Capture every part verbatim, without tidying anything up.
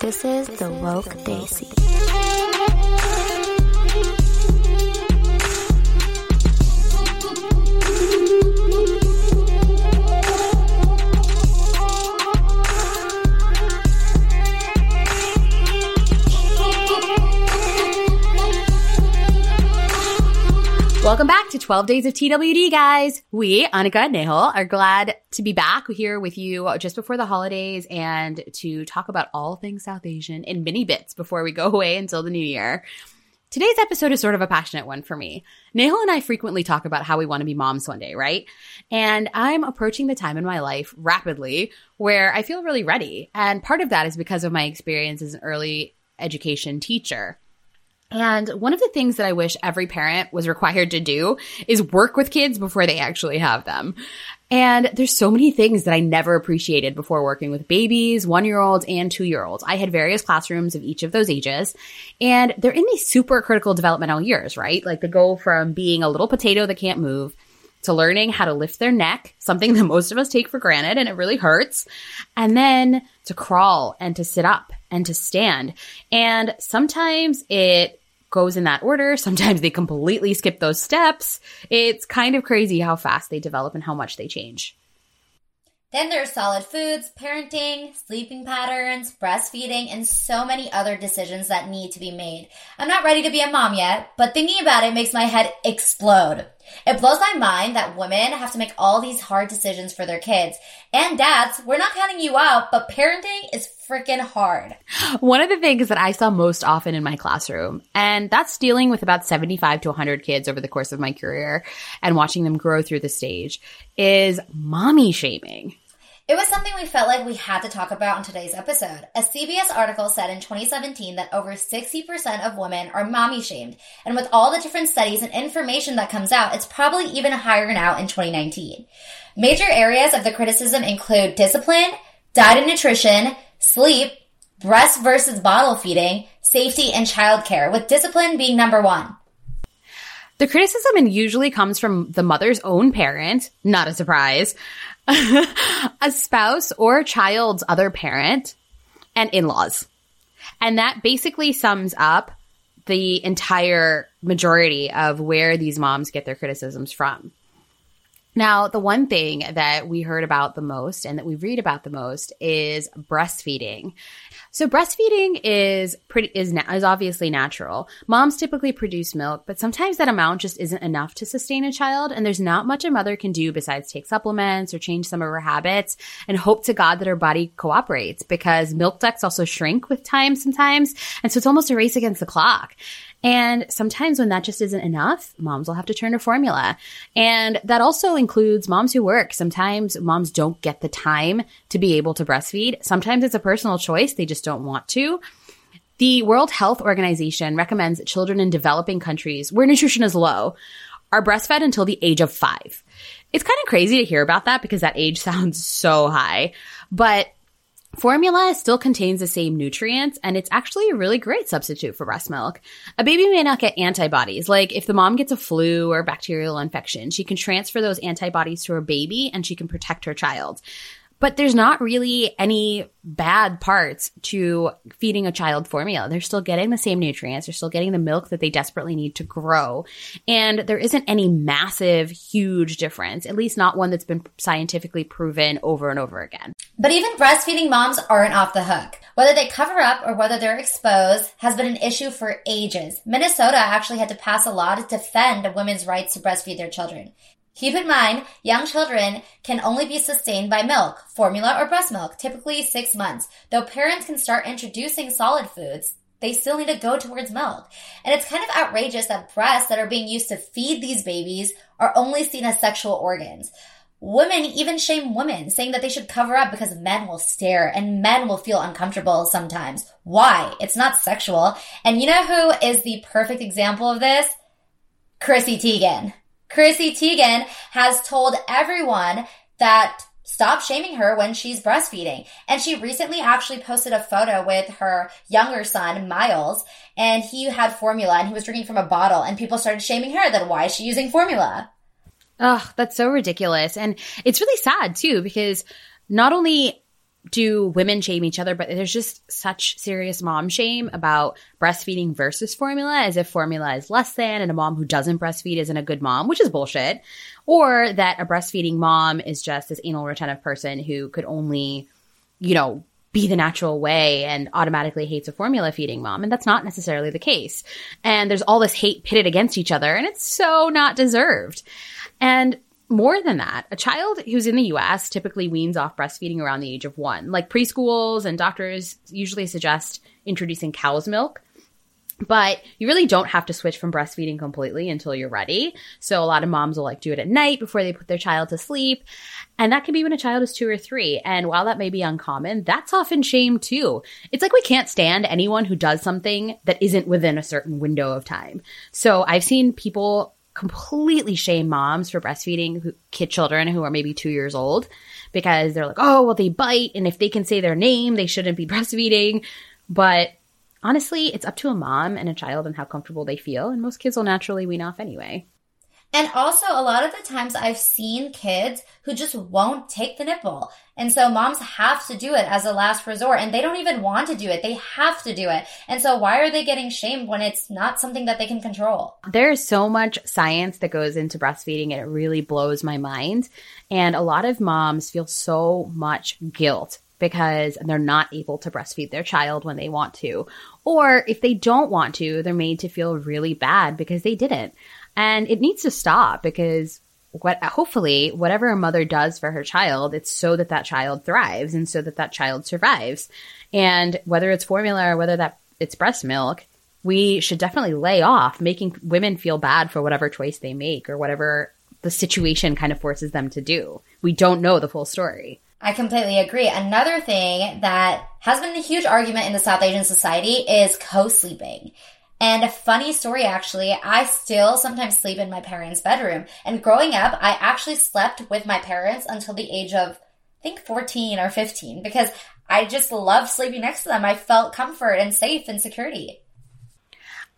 This is the Woke Desi. Welcome back to twelve Days of T W D, guys. We, Annika and Nehal, are glad to be back here with you just before the holidays and to talk about all things South Asian in mini bits before we go away until the new year. Today's episode is sort of a passionate one for me. Nehal and I frequently talk about how we want to be moms one day, right? And I'm approaching the time in my life rapidly where I feel really ready. And part of that is because of my experience as an early education teacher. And one of the things that I wish every parent was required to do is work with kids before they actually have them. And there's so many things that I never appreciated before working with babies, one-year-olds, and two-year-olds. I had various classrooms of each of those ages, and they're in these super critical developmental years, right? Like they go from being a little potato that can't move to learning how to lift their neck, something that most of us take for granted, and it really hurts, and then to crawl and to sit up and to stand. And sometimes it goes in that order. Sometimes they completely skip those steps. It's kind of crazy how fast they develop and how much they change. Then there's solid foods, parenting, sleeping patterns, breastfeeding, and so many other decisions that need to be made. I'm not ready to be a mom yet, but thinking about it makes my head explode. It blows my mind that women have to make all these hard decisions for their kids. And dads, we're not counting you out, but parenting is freaking hard. One of the things that I saw most often in my classroom, and that's dealing with about seventy-five to one hundred kids over the course of my career and watching them grow through the stage, is mommy shaming. It was something we felt like we had to talk about on today's episode. A C B S article said in twenty seventeen that over sixty percent of women are mommy shamed. And with all the different studies and information that comes out, it's probably even higher now in twenty nineteen. Major areas of the criticism include discipline, diet and nutrition, sleep, breast versus bottle feeding, safety, and childcare, with discipline being number one. The criticism usually comes from the mother's own parent, not a surprise, a spouse or a child's other parent, and in-laws. And that basically sums up the entire majority of where these moms get their criticisms from. Now, the one thing that we heard about the most and that we read about the most is breastfeeding. So breastfeeding is pretty is na- is obviously natural. Moms typically produce milk, but sometimes that amount just isn't enough to sustain a child, and there's not much a mother can do besides take supplements or change some of her habits and hope to God that her body cooperates, because milk ducts also shrink with time sometimes, and so it's almost a race against the clock. And sometimes when that just isn't enough, moms will have to turn to formula. And that also includes moms who work. Sometimes moms don't get the time to be able to breastfeed. Sometimes it's a personal choice. They just don't want to. The World Health Organization recommends that children in developing countries where nutrition is low are breastfed until the age of five. It's kind of crazy to hear about that because that age sounds so high. But formula still contains the same nutrients, and it's actually a really great substitute for breast milk. A baby may not get antibodies. Like if the mom gets a flu or bacterial infection, she can transfer those antibodies to her baby and she can protect her child. But there's not really any bad parts to feeding a child formula. They're still getting the same nutrients. They're still getting the milk that they desperately need to grow. And there isn't any massive, huge difference, at least not one that's been scientifically proven over and over again. But even breastfeeding moms aren't off the hook. Whether they cover up or whether they're exposed has been an issue for ages. Minnesota actually had to pass a law to defend women's rights to breastfeed their children. Keep in mind, young children can only be sustained by milk, formula, or breast milk, typically six months. Though parents can start introducing solid foods, they still need to go towards milk. And it's kind of outrageous that breasts that are being used to feed these babies are only seen as sexual organs. Women even shame women, saying that they should cover up because men will stare and men will feel uncomfortable sometimes. Why? It's not sexual. And you know who is the perfect example of this? Chrissy Teigen. Chrissy Teigen has told everyone that stop shaming her when she's breastfeeding. And she recently actually posted a photo with her younger son, Miles, and he had formula and he was drinking from a bottle, and people started shaming her that why is she using formula? Oh, that's so ridiculous. And it's really sad too, because not only do women shame each other, but there's just such serious mom shame about breastfeeding versus formula, as if formula is less than and a mom who doesn't breastfeed isn't a good mom, which is bullshit, or that a breastfeeding mom is just this anal retentive person who could only, you know, be the natural way and automatically hates a formula feeding mom. And that's not necessarily the case. And there's all this hate pitted against each other, and it's so not deserved. And more than that, a child who's in the U S typically weans off breastfeeding around the age of one. Like preschools and doctors usually suggest introducing cow's milk. But you really don't have to switch from breastfeeding completely until you're ready. So a lot of moms will like do it at night before they put their child to sleep. And that can be when a child is two or three. And while that may be uncommon, that's often shame too. It's like we can't stand anyone who does something that isn't within a certain window of time. So I've seen people completely shame moms for breastfeeding who, kid children who are maybe two years old because they're like, oh, well, they bite. And if they can say their name, they shouldn't be breastfeeding. But honestly, it's up to a mom and a child and how comfortable they feel, and most kids will naturally wean off anyway. And also, a lot of the times I've seen kids who just won't take the nipple. And so moms have to do it as a last resort, and they don't even want to do it. They have to do it. And so why are they getting shamed when it's not something that they can control? There is so much science that goes into breastfeeding, and it really blows my mind. And a lot of moms feel so much guilt because they're not able to breastfeed their child when they want to. Or if they don't want to, they're made to feel really bad because they didn't. And it needs to stop, because what hopefully whatever a mother does for her child, it's so that that child thrives and so that that child survives. And whether it's formula or whether that it's breast milk, we should definitely lay off making women feel bad for whatever choice they make or whatever the situation kind of forces them to do. We don't know the full story. I completely agree. Another thing that has been a huge argument in the South Asian society is co-sleeping. And a funny story, actually, I still sometimes sleep in my parents' bedroom. And growing up, I actually slept with my parents until the age of, I think, fourteen or fifteen, because I just loved sleeping next to them. I felt comfort and safe and security.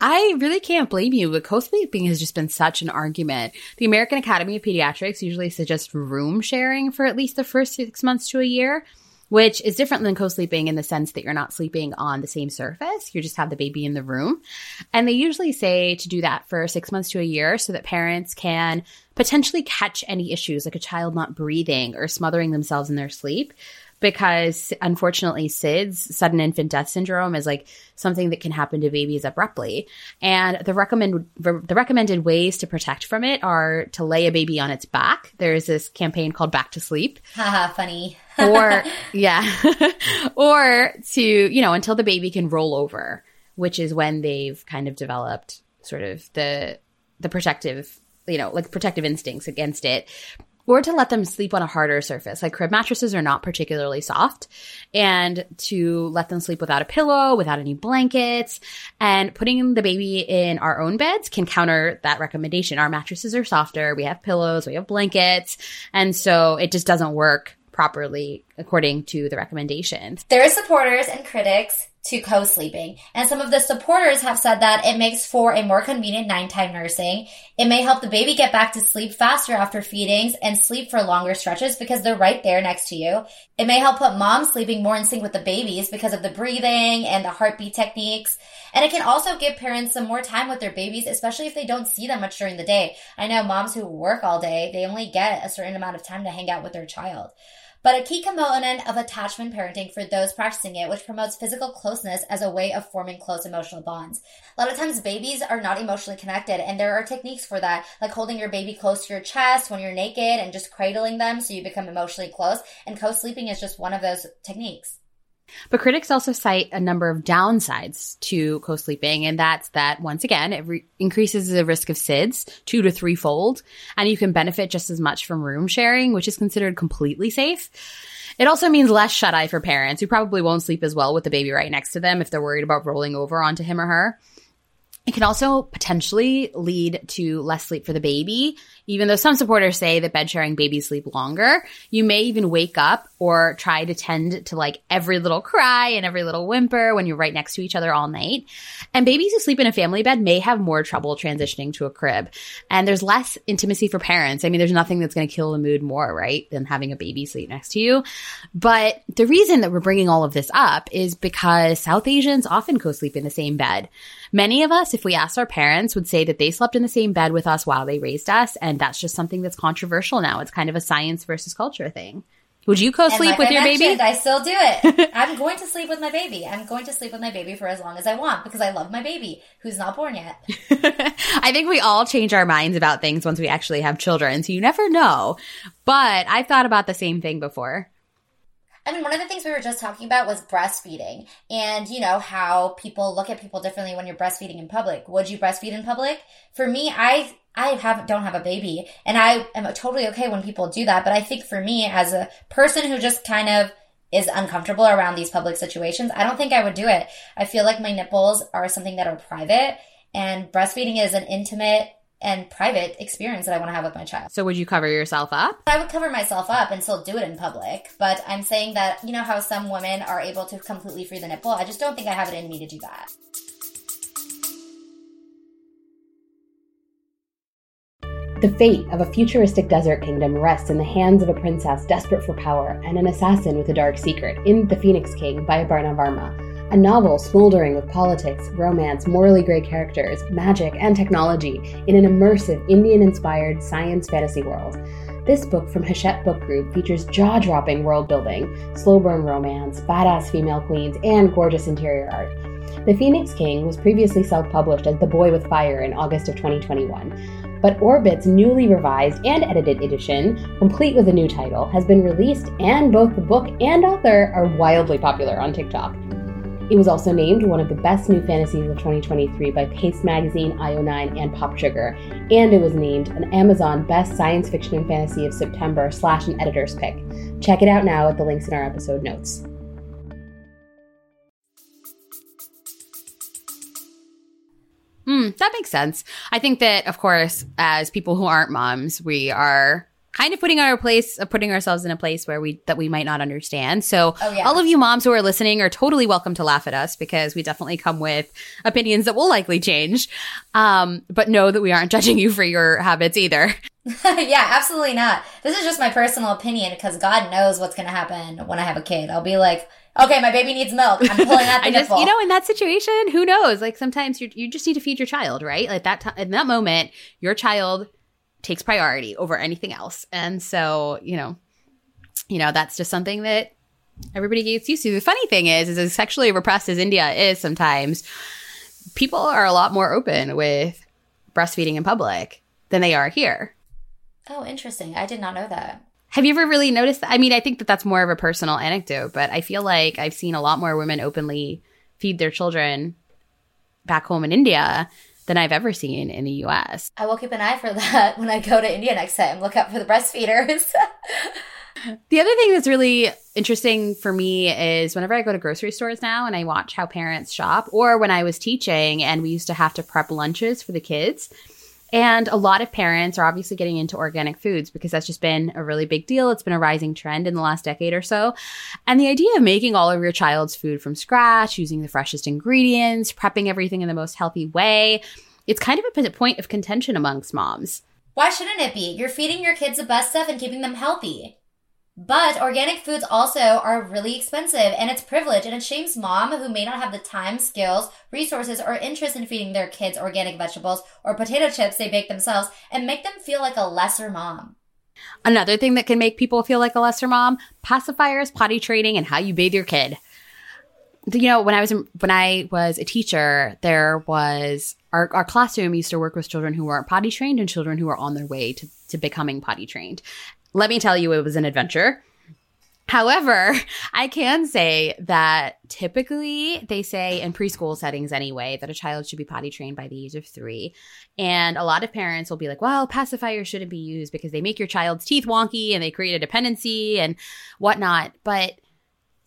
I really can't blame you, but co-sleeping has just been such an argument. The American Academy of Pediatrics usually suggests room sharing for at least the first six months to a year, which is different than co-sleeping in the sense that you're not sleeping on the same surface. You just have the baby in the room. And they usually say to do that for six months to a year so that parents can potentially catch any issues, like a child not breathing or smothering themselves in their sleep. Because unfortunately, S I D S, sudden infant death syndrome, is like something that can happen to babies abruptly. And the recommend the recommended ways to protect from it are to lay a baby on its back. There is this campaign called Back to Sleep. Haha, funny. or, yeah. or to, you know, until the baby can roll over, which is when they've kind of developed sort of the the protective, you know, like protective instincts against it. Or to let them sleep on a harder surface. Like crib mattresses are not particularly soft. And to let them sleep without a pillow, without any blankets. And putting the baby in our own beds can counter that recommendation. Our mattresses are softer. We have pillows. We have blankets. And so it just doesn't work properly according to the recommendations. There are supporters and critics to co-sleeping. And some of the supporters have said that it makes for a more convenient nighttime nursing. It may help the baby get back to sleep faster after feedings and sleep for longer stretches because they're right there next to you. It may help put mom sleeping more in sync with the babies because of the breathing and the heartbeat techniques. And it can also give parents some more time with their babies, especially if they don't see them much during the day. I know moms who work all day, they only get a certain amount of time to hang out with their child. But a key component of attachment parenting for those practicing it, which promotes physical closeness as a way of forming close emotional bonds. A lot of times babies are not emotionally connected, and there are techniques for that, like holding your baby close to your chest when you're naked and just cradling them so you become emotionally close, and co-sleeping is just one of those techniques. But critics also cite a number of downsides to co-sleeping, and that's that, once again, it re- increases the risk of S I D S two to threefold, and you can benefit just as much from room sharing, which is considered completely safe. It also means less shut-eye for parents who probably won't sleep as well with the baby right next to them if they're worried about rolling over onto him or her. It can also potentially lead to less sleep for the baby. Even though some supporters say that bed sharing babies sleep longer, you may even wake up or try to tend to like every little cry and every little whimper when you're right next to each other all night. And babies who sleep in a family bed may have more trouble transitioning to a crib. And there's less intimacy for parents. I mean, there's nothing that's going to kill the mood more, right, than having a baby sleep next to you. But the reason that we're bringing all of this up is because South Asians often co-sleep in the same bed. Many of us, if we asked our parents, would say that they slept in the same bed with us while they raised us, and that's just something that's controversial now. It's kind of a science versus culture thing. Would you co-sleep like with I your baby? I still do it. I'm going to sleep with my baby. I'm going to sleep with my baby for as long as I want because I love my baby who's not born yet. I think we all change our minds about things once we actually have children, so you never know. But I've thought about the same thing before. I mean, one of the things we were just talking about was breastfeeding and, you know, how people look at people differently when you're breastfeeding in public. Would you breastfeed in public? For me, I I have, don't have a baby, and I am totally okay when people do that. But I think for me, as a person who just kind of is uncomfortable around these public situations, I don't think I would do it. I feel like my nipples are something that are private, and breastfeeding is an intimate and private experience that I want to have with my child. So would you cover yourself up? I would cover myself up and still do it in public. But I'm saying that, you know how some women are able to completely free the nipple? I just don't think I have it in me to do that. The fate of a futuristic desert kingdom rests in the hands of a princess desperate for power and an assassin with a dark secret in The Phoenix King by Aparna Verma. A novel smoldering with politics, romance, morally gray characters, magic, and technology in an immersive Indian-inspired science fantasy world. This book from Hachette Book Group features jaw-dropping world-building, slow-burn romance, badass female queens, and gorgeous interior art. The Phoenix King was previously self-published as The Boy with Fire in August of twenty twenty-one, but Orbit's newly revised and edited edition, complete with a new title, has been released, and both the book and author are wildly popular on TikTok. It was also named one of the best new fantasies of twenty twenty-three by Paste Magazine, I O nine, and PopSugar, and it was named an Amazon Best Science Fiction and Fantasy of September slash an editor's pick. Check it out now at the links in our episode notes. Mm, that makes sense. I think that, of course, as people who aren't moms, we are kind of putting our place, uh, putting ourselves in a place where we that we might not understand. So oh, yeah. All of you moms who are listening are totally welcome to laugh at us because we definitely come with opinions that will likely change. Um, but know that we aren't judging you for your habits either. Yeah, absolutely not. This is just my personal opinion because God knows what's going to happen when I have a kid. I'll be like, okay, my baby needs milk. I'm pulling out the I just, nipple. You know, in that situation, who knows? Like sometimes you you just need to feed your child, right? Like that t- in that moment, your child takes priority over anything else. And so, you know, you know, that's just something that everybody gets used to. The funny thing is, is as sexually repressed as India is sometimes, people are a lot more open with breastfeeding in public than they are here. Oh, interesting. I did not know that. Have you ever really noticed that? I mean, I think that that's more of a personal anecdote, but I feel like I've seen a lot more women openly feed their children back home in India than I've ever seen in the U S. I will keep an eye for that when I go to India next time. Look out for the breastfeeders. The other thing that's really interesting for me is whenever I go to grocery stores now and I watch how parents shop, or when I was teaching and we used to have to prep lunches for the kids. And a lot of parents are obviously getting into organic foods because that's just been a really big deal. It's been a rising trend in the last decade or so. And the idea of making all of your child's food from scratch, using the freshest ingredients, prepping everything in the most healthy way, it's kind of a point of contention amongst moms. Why shouldn't it be? You're feeding your kids the best stuff and keeping them healthy. But organic foods also are really expensive, and it's privilege, and it shames mom who may not have the time, skills, resources, or interest in feeding their kids organic vegetables or potato chips they bake themselves and make them feel like a lesser mom. Another thing that can make people feel like a lesser mom, pacifiers, potty training, and how you bathe your kid. You know, when I was when I was a teacher, there was our, our classroom used to work with children who weren't potty trained and children who were on their way to, to becoming potty trained. Let me tell you, it was an adventure. However, I can say that typically they say in preschool settings anyway that a child should be potty trained by the age of three. And a lot of parents will be like, well, pacifiers shouldn't be used because they make your child's teeth wonky and they create a dependency and whatnot. But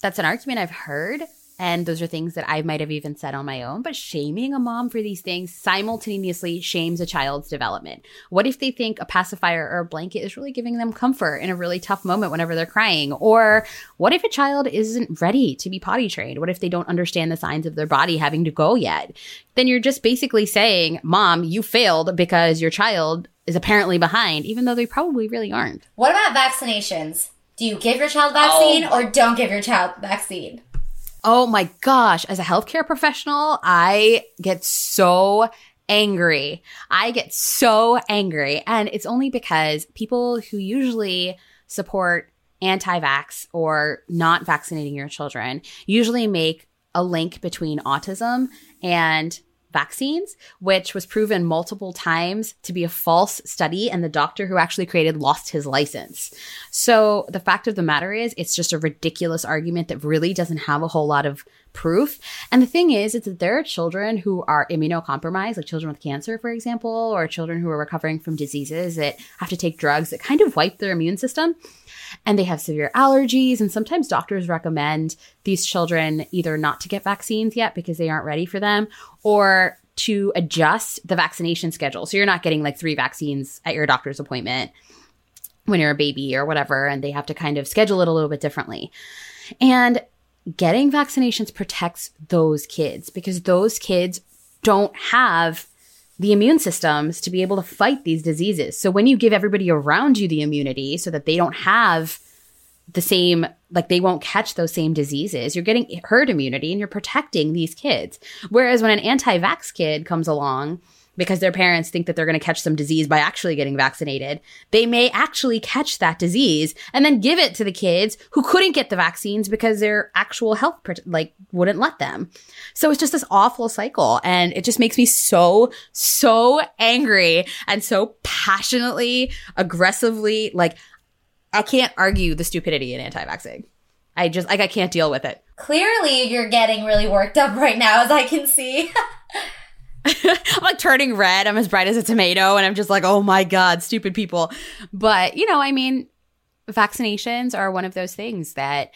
that's an argument I've heard And those are things that I might have even said on my own. But shaming a mom for these things simultaneously shames a child's development. What if they think a pacifier or a blanket is really giving them comfort in a really tough moment whenever they're crying? Or what if a child isn't ready to be potty trained? What if they don't understand the signs of their body having to go yet? Then you're just basically saying, Mom, you failed because your child is apparently behind, even though they probably really aren't. What about vaccinations? Do you give your child vaccine oh. or don't give your child vaccine? Oh my gosh, as a healthcare professional, I get so angry. I get so angry. And it's only because people who usually support anti-vax or not vaccinating your children usually make a link between autism and vaccines, which was proven multiple times to be a false study, and the doctor who actually created lost his license. So the fact of the matter is, it's just a ridiculous argument that really doesn't have a whole lot of proof. And the thing is, it's that there are children who are immunocompromised, like children with cancer, for example, or children who are recovering from diseases that have to take drugs that kind of wipe their immune system. And they have severe allergies. And sometimes doctors recommend these children either not to get vaccines yet because they aren't ready for them, or to adjust the vaccination schedule. So you're not getting like three vaccines at your doctor's appointment when you're a baby or whatever. And they have to kind of schedule it a little bit differently. And getting vaccinations protects those kids because those kids don't have the immune systems to be able to fight these diseases. So when you give everybody around you the immunity so that they don't have the same, like they won't catch those same diseases, you're getting herd immunity and you're protecting these kids. Whereas when an anti-vax kid comes along because their parents think that they're going to catch some disease by actually getting vaccinated, they may actually catch that disease and then give it to the kids who couldn't get the vaccines because their actual health like wouldn't let them. So it's just this awful cycle, and it just makes me so, so angry and so passionately, aggressively, like I can't argue the stupidity in anti-vaxxing. I just, like I can't deal with it. Clearly you're getting really worked up right now, as I can see. I'm like turning red. I'm as bright as a tomato. And I'm just like, oh my God, stupid people. But, you know, I mean, vaccinations are one of those things that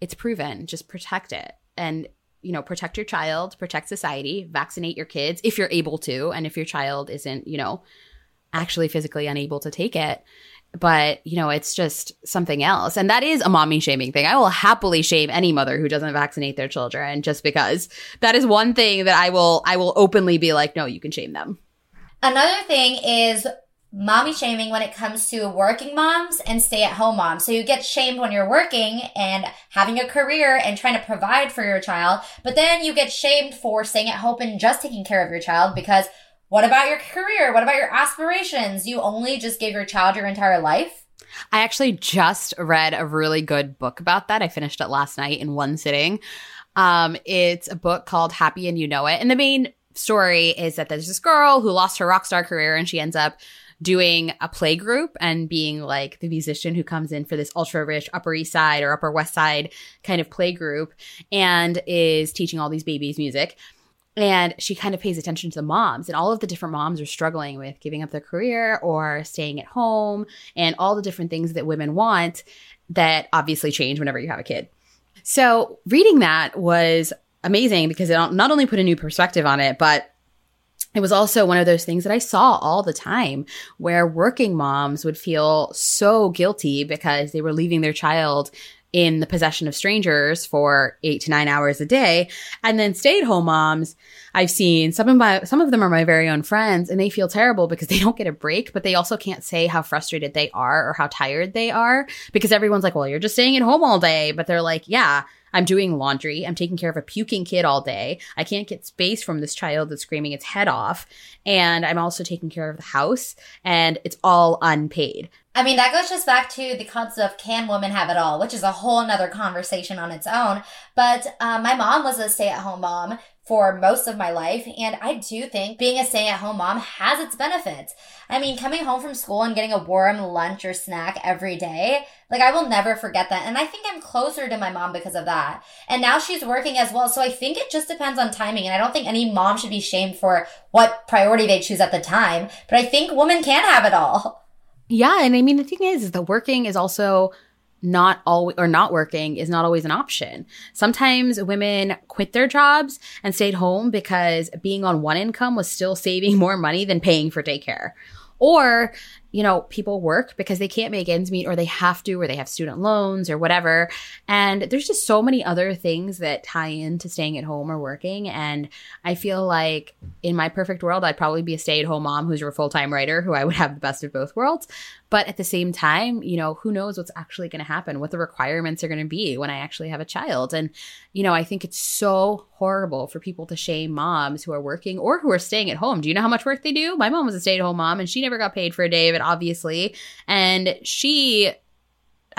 it's proven. Just protect it. And, you know, protect your child, protect society, vaccinate your kids if you're able to. And if your child isn't, you know, actually physically unable to take it. But, you know, it's just something else. And that is a mommy shaming thing. I will happily shame any mother who doesn't vaccinate their children, just because that is one thing that I will I will openly be like, no, you can shame them. Another thing is mommy shaming when it comes to working moms and stay-at-home moms. So you get shamed when you're working and having a career and trying to provide for your child. But then you get shamed for staying at home and just taking care of your child because – what about your career? What about your aspirations? You only just gave your child your entire life? I actually just read a really good book about that. I finished it last night in one sitting. Um, it's a book called Happy and You Know It. And the main story is that there's this girl who lost her rock star career, and she ends up doing a play group and being like the musician who comes in for this ultra rich Upper East Side or Upper West Side kind of play group and is teaching all these babies music. And she kind of pays attention to the moms, and all of the different moms are struggling with giving up their career or staying at home and all the different things that women want that obviously change whenever you have a kid. So reading that was amazing because it not only put a new perspective on it, but it was also one of those things that I saw all the time where working moms would feel so guilty because they were leaving their child in the possession of strangers for eight to nine hours a day. And then stay-at-home moms, I've seen some of my some of them are my very own friends, and they feel terrible because they don't get a break, but they also can't say how frustrated they are or how tired they are because everyone's like, well, you're just staying at home all day. But they're like, yeah, I'm doing laundry. I'm taking care of a puking kid all day. I can't get space from this child that's screaming its head off. And I'm also taking care of the house, and it's all unpaid. I mean, that goes just back to the concept of can women have it all, which is a whole nother conversation on its own. But uh, my mom was a stay-at-home mom for most of my life, and I do think being a stay-at-home mom has its benefits. I mean, coming home from school and getting a warm lunch or snack every day, like I will never forget that. And I think I'm closer to my mom because of that. And now she's working as well. So I think it just depends on timing. And I don't think any mom should be shamed for what priority they choose at the time. But I think women can have it all. Yeah. And I mean, the thing is, is that working is also not always, or not working is not always an option. Sometimes women quit their jobs and stayed home because being on one income was still saving more money than paying for daycare. Or, you know, people work because they can't make ends meet, or they have to, or they have student loans or whatever. And there's just so many other things that tie into staying at home or working. And I feel like in my perfect world, I'd probably be a stay-at-home mom who's a full-time writer, who I would have the best of both worlds. But at the same time, you know, who knows what's actually going to happen, what the requirements are going to be when I actually have a child. And, you know, I think it's so horrible for people to shame moms who are working or who are staying at home. Do you know how much work they do? My mom was a stay-at-home mom and she never got paid for a day of it, obviously. And she,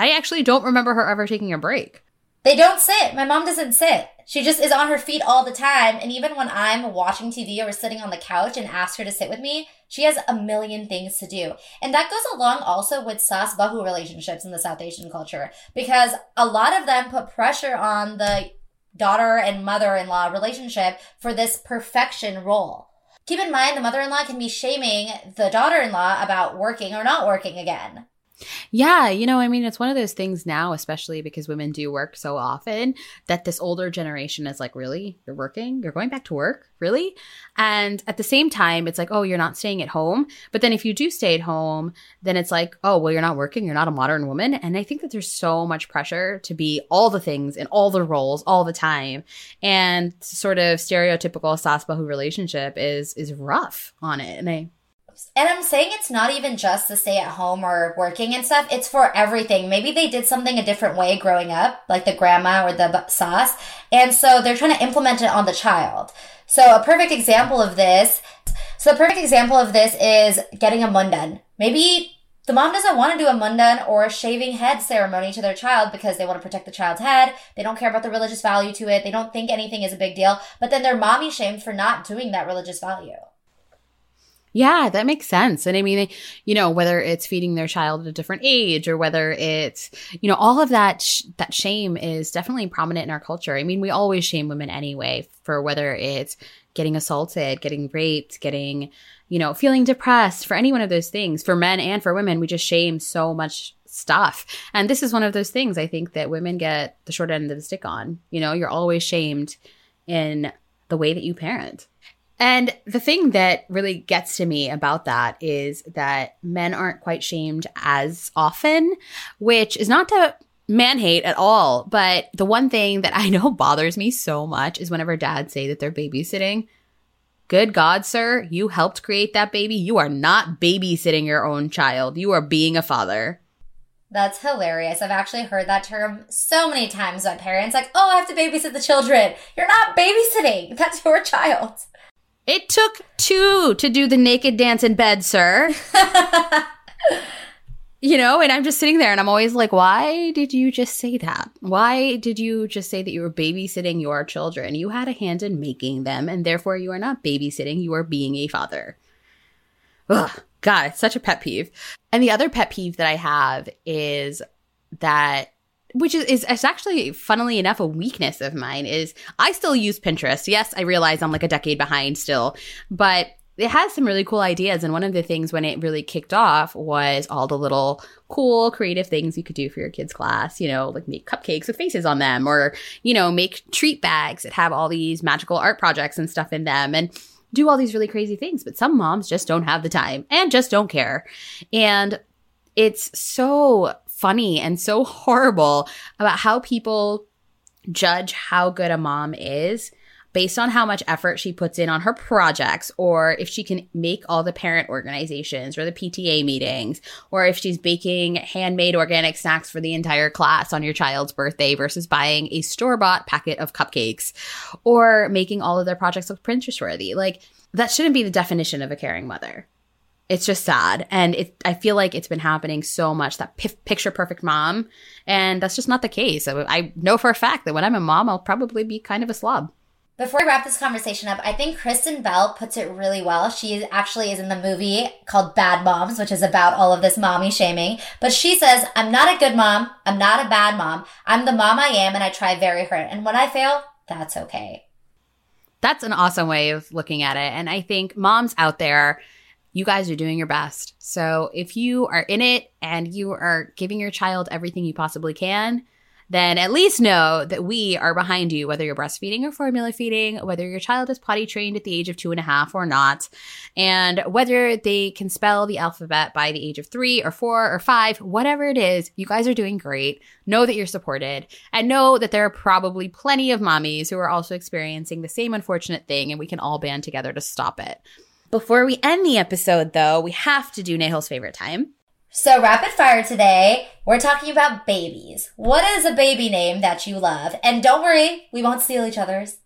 I actually don't remember her ever taking a break. They don't sit. My mom doesn't sit. She just is on her feet all the time. And even when I'm watching T V or sitting on the couch and ask her to sit with me, she has a million things to do. And that goes along also with Sas-Bahu relationships in the South Asian culture, because a lot of them put pressure on the daughter and mother-in-law relationship for this perfection role. Keep in mind, the mother-in-law can be shaming the daughter-in-law about working or not working again. Yeah, you know, I mean, it's one of those things now, especially because women do work so often, that this older generation is like, really? You're working? You're going back to work? Really? And at the same time, it's like, oh, you're not staying at home. But then if you do stay at home, then it's like, oh, well, you're not working. You're not a modern woman. And I think that there's so much pressure to be all the things in all the roles all the time. And sort of stereotypical Sas-Bahu relationship is is rough on it. And I And I'm saying it's not even just the stay at home or working and stuff. It's for everything. Maybe they did something a different way growing up, like the grandma or the sauce. And so they're trying to implement it on the child. So a perfect example of this, so the perfect example of this is getting a mundan. Maybe the mom doesn't want to do a mundan or a shaving head ceremony to their child because they want to protect the child's head. They don't care about the religious value to it. They don't think anything is a big deal. But then they're mommy shamed for not doing that religious value. Yeah, that makes sense. And I mean, you know, whether it's feeding their child at a different age or whether it's, you know, all of that, sh- that shame is definitely prominent in our culture. I mean, we always shame women anyway for whether it's getting assaulted, getting raped, getting, you know, feeling depressed, for any one of those things. For men and for women, we just shame so much stuff. And this is one of those things I think that women get the short end of the stick on. You know, you're always shamed in the way that you parent. And the thing that really gets to me about that is that men aren't quite shamed as often, which is not to man-hate at all. But the one thing that I know bothers me so much is whenever dads say that they're babysitting. Good God, sir, you helped create that baby. You are not babysitting your own child. You are being a father. That's hilarious. I've actually heard that term so many times by parents. Like, oh, I have to babysit the children. You're not babysitting. That's your child. It took two to do the naked dance in bed, sir. You know, and I'm just sitting there and I'm always like, why did you just say that? Why did you just say that you were babysitting your children? You had a hand in making them, and therefore you are not babysitting. You are being a father. Ugh, God, it's such a pet peeve. And the other pet peeve that I have is that, Which is, is it's actually, funnily enough, a weakness of mine, is I still use Pinterest. Yes, I realize I'm like a decade behind still, but it has some really cool ideas. And one of the things when it really kicked off was all the little cool creative things you could do for your kids' class, you know, like make cupcakes with faces on them, or, you know, make treat bags that have all these magical art projects and stuff in them, and do all these really crazy things. But some moms just don't have the time and just don't care. And it's so funny and so horrible about how people judge how good a mom is based on how much effort she puts in on her projects, or if she can make all the parent organizations or the P T A meetings, or if she's baking handmade organic snacks for the entire class on your child's birthday versus buying a store-bought packet of cupcakes, or making all of their projects look Pinterest-worthy. Like, that shouldn't be the definition of a caring mother. It's just sad. And it, I feel like it's been happening so much, that pif- picture perfect mom. And that's just not the case. I, I know for a fact that when I'm a mom, I'll probably be kind of a slob. Before I wrap this conversation up, I think Kristen Bell puts it really well. She actually is in the movie called Bad Moms, which is about all of this mommy shaming. But she says, I'm not a good mom. I'm not a bad mom. I'm the mom I am, and I try very hard. And when I fail, that's okay. That's an awesome way of looking at it. And I think moms out there you guys are doing your best. So if you are in it and you are giving your child everything you possibly can, then at least know that we are behind you, whether you're breastfeeding or formula feeding, whether your child is potty trained at the age of two and a half or not, and whether they can spell the alphabet by the age of three or four or five, whatever it is, you guys are doing great. Know that you're supported, and know that there are probably plenty of mommies who are also experiencing the same unfortunate thing, and we can all band together to stop it. Before we end the episode, though, we have to do Nehal's favorite time. So rapid fire today, we're talking about babies. What is a baby name that you love? And don't worry, we won't steal each other's.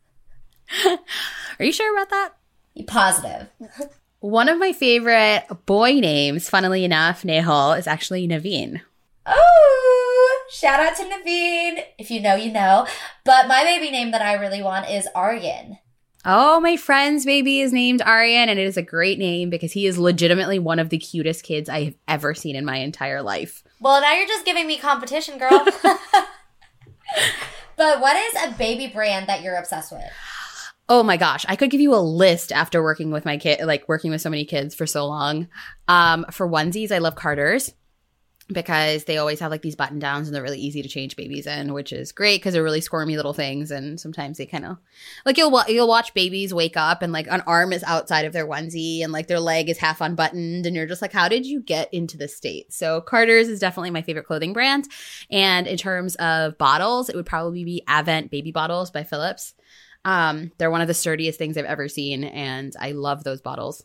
Are you sure about that? You're positive. One of my favorite boy names, funnily enough, Nehal, is actually Naveen. Oh, shout out to Naveen. If you know, you know. But my baby name that I really want is Aryan. Oh, my friend's baby is named Aryan, and it is a great name because he is legitimately one of the cutest kids I have ever seen in my entire life. Well, now you're just giving me competition, girl. But what is a baby brand that you're obsessed with? Oh my gosh, I could give you a list after working with my kid, like working with so many kids for so long. Um, for onesies, I love Carter's, because they always have like these button downs and they're really easy to change babies in, which is great because they're really squirmy little things, and sometimes they kind of like you'll wa- you'll watch babies wake up and like an arm is outside of their onesie and like their leg is half unbuttoned, and you're just like, how did you get into this state? So Carter's is definitely my favorite clothing brand. And in terms of bottles, it would probably be Avent Baby Bottles by Philips. Um, they're one of the sturdiest things I've ever seen, and I love those bottles.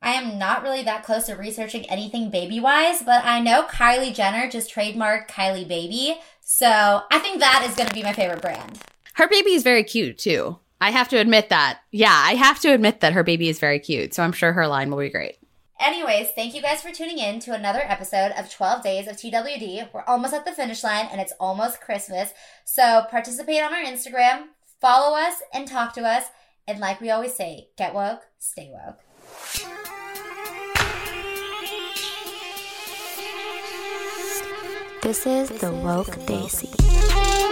I am not really that close to researching anything baby-wise, but I know Kylie Jenner just trademarked Kylie Baby, so I think that is going to be my favorite brand. Her baby is very cute, too. I have to admit that. Yeah, I have to admit that her baby is very cute, so I'm sure her line will be great. Anyways, thank you guys for tuning in to another episode of twelve days of T W D. We're almost at the finish line, and it's almost Christmas, so participate on our Instagram, follow us, and talk to us, and like we always say, get woke, stay woke. This is the Woke Desi.